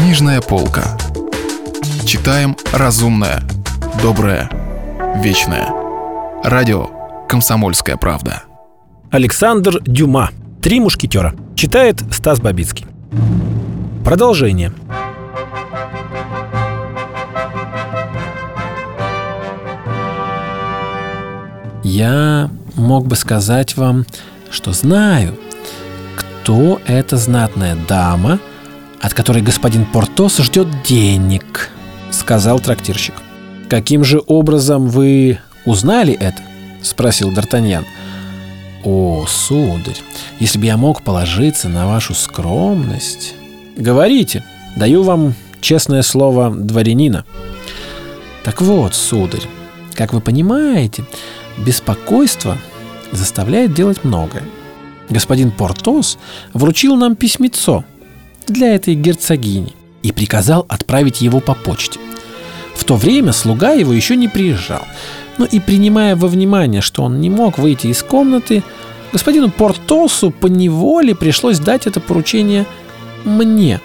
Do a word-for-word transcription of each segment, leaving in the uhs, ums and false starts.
Книжная полка. Читаем разумное, доброе, вечное. Радио «Комсомольская правда». Александр Дюма. «Три мушкетера». Читает Стас Бабицкий. Продолжение. Я мог бы сказать вам, что знаю, кто эта знатная дама, от которой господин Портос ждет денег, — сказал трактирщик. — Каким же образом вы узнали это? — спросил Д'Артаньян. — О, сударь, если бы я мог положиться на вашу скромность... — Говорите, даю вам честное слово дворянина. — Так вот, сударь, как вы понимаете, беспокойство заставляет делать многое. Господин Портос вручил нам письмецо для этой герцогини и приказал отправить его по почте. В то время слуга его еще не приезжал. Но и принимая во внимание, что он не мог выйти из комнаты, господину Портосу поневоле пришлось дать это поручение мне.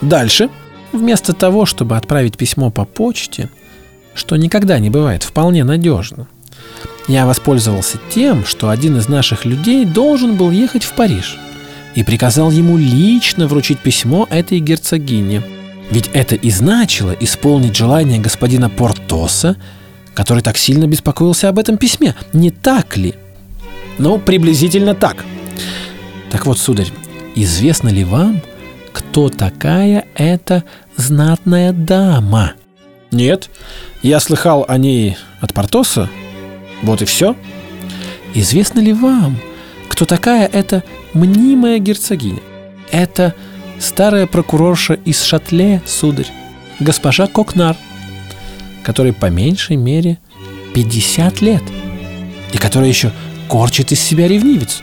Дальше, вместо того, чтобы отправить письмо по почте, что никогда не бывает вполне надежно, я воспользовался тем, что один из наших людей должен был ехать в Париж, и приказал ему лично вручить письмо этой герцогине. Ведь это и значило исполнить желание господина Портоса, который так сильно беспокоился об этом письме. Не так ли? Ну, приблизительно так. Так вот, сударь, известно ли вам, кто такая эта знатная дама? Нет, я слыхал о ней от Портоса. Вот и все. Известно ли вам, кто такая эта мнимая герцогиня? Это старая прокурорша из Шатле, сударь, госпожа Кокнар, которой по меньшей мере пятьдесят лет, и которая еще корчит из себя ревнивец.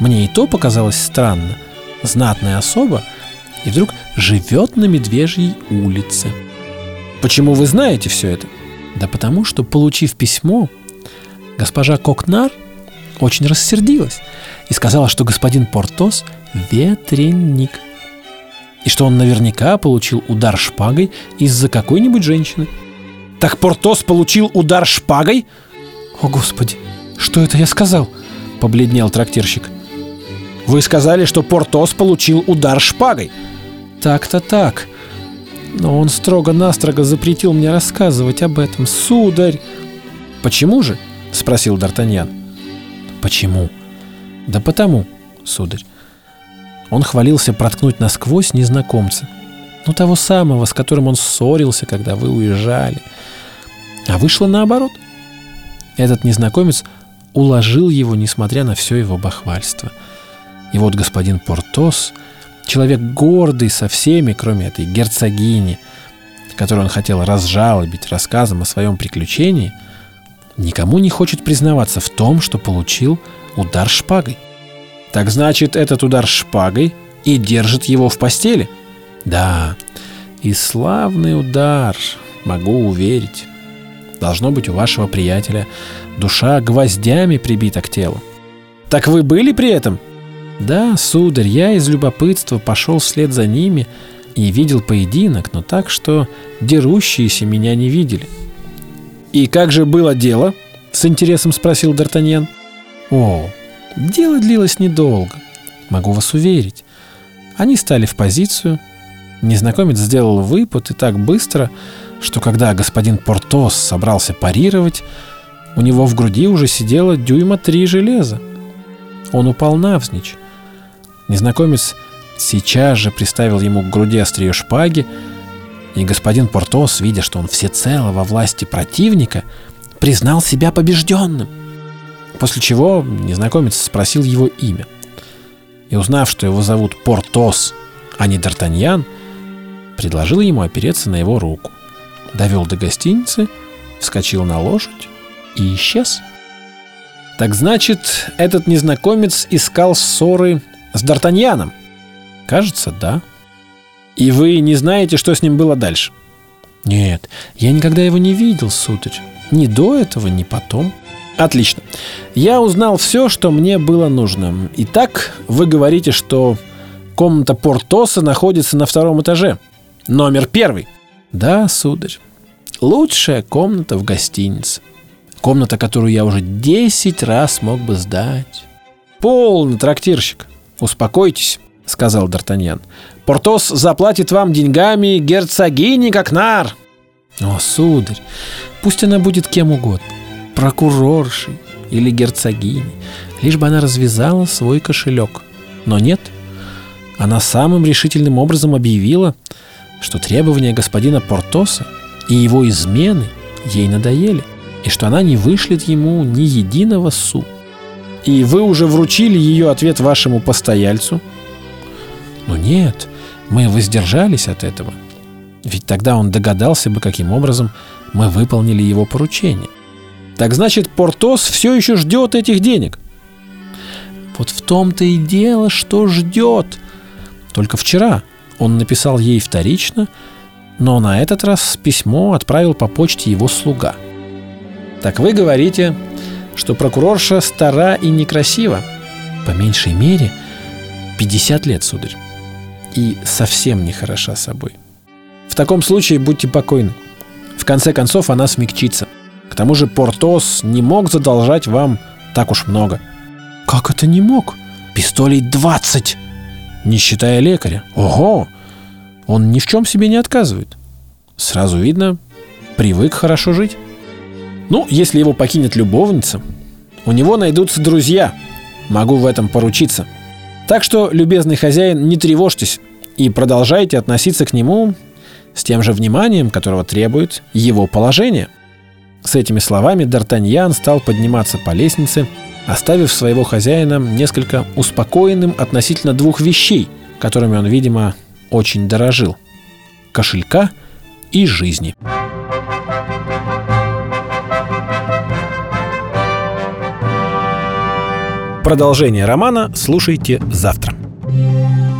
Мне и то показалось странно. Знатная особа и вдруг живет на Медвежьей улице. Почему вы знаете все это? Да потому что, получив письмо, госпожа Кокнар очень рассердилась и сказала, что господин Портос – ветреник, и что он наверняка получил удар шпагой из-за какой-нибудь женщины. Так Портос получил удар шпагой? О, Господи, что это я сказал? Побледнел трактирщик. Вы сказали, что Портос получил удар шпагой. Так-то так. Но он строго-настрого запретил мне рассказывать об этом, сударь. Почему же? Спросил Д'Артаньян. Почему? Да потому, сударь. Он хвалился проткнуть насквозь незнакомца. Ну, того самого, с которым он ссорился, когда вы уезжали. А вышло наоборот. Этот незнакомец уложил его, несмотря на все его бахвальство. И вот господин Портос, человек гордый со всеми, кроме этой герцогини, которую он хотел разжалобить рассказом о своем приключении, никому не хочет признаваться в том, что получил удар шпагой. Так значит, этот удар шпагой и держит его в постели? Да, и славный удар, могу уверить. Должно быть, у вашего приятеля душа гвоздями прибита к телу. Так вы были при этом? Да, сударь, я из любопытства пошел вслед за ними и видел поединок, но так, что дерущиеся меня не видели. И как же было дело? С интересом спросил Д'Артаньян. О, дело длилось недолго, могу вас уверить. Они стали в позицию. Незнакомец сделал выпад и так быстро, что когда господин Портос собрался парировать, у него в груди уже сидело дюйма три железа. Он упал навзничь. Незнакомец сейчас же приставил ему к груди острие шпаги, и господин Портос, видя, что он всецело во власти противника, признал себя побежденным. После чего незнакомец спросил его имя. И, узнав, что его зовут Портос, а не Д'Артаньян, предложил ему опереться на его руку, довел до гостиницы, вскочил на лошадь и исчез. Так значит, этот незнакомец искал ссоры с Д'Артаньяном? Кажется, да. И вы не знаете, что с ним было дальше? Нет, я никогда его не видел, сударь. Ни до этого, ни потом. Отлично. Я узнал все, что мне было нужно. Итак, вы говорите, что комната Портоса находится на втором этаже. Номер первый. Да, сударь, лучшая комната в гостинице. Комната, которую я уже десять раз мог бы сдать. Полный трактирщик. Успокойтесь, сказал Д'Артаньян. Портос заплатит вам деньгами герцогини Кокнар. О, сударь, пусть она будет кем угодно, прокуроршей или герцогиней, лишь бы она развязала свой кошелек. Но нет, она самым решительным образом объявила, что требования господина Портоса и его измены ей надоели, и что она не вышлет ему ни единого су. И вы уже вручили ее ответ вашему постояльцу? Ну нет, мы воздержались от этого. Ведь тогда он догадался бы, каким образом мы выполнили его поручение. Так значит, Портос все еще ждет этих денег? Вот в том-то и дело, что ждет. Только вчера он написал ей вторично, но на этот раз письмо отправил по почте его слуга. Так вы говорите, что прокурорша стара и некрасива. По меньшей мере, пятьдесят лет, сударь. И совсем не хороша собой. В таком случае будьте покойны. В конце концов, она смягчится. К тому же Портос не мог задолжать вам так уж много. Как это не мог? Пистолей двадцать, не считая лекаря. Ого! Он ни в чем себе не отказывает. Сразу видно, привык хорошо жить. Ну, если его покинет любовница, у него найдутся друзья. Могу в этом поручиться. Так что, любезный хозяин, не тревожьтесь и продолжайте относиться к нему с тем же вниманием, которого требует его положение. С этими словами Д'Артаньян стал подниматься по лестнице, оставив своего хозяина несколько успокоенным относительно двух вещей, которыми он, видимо, очень дорожил – кошелька и жизни. Продолжение романа слушайте завтра.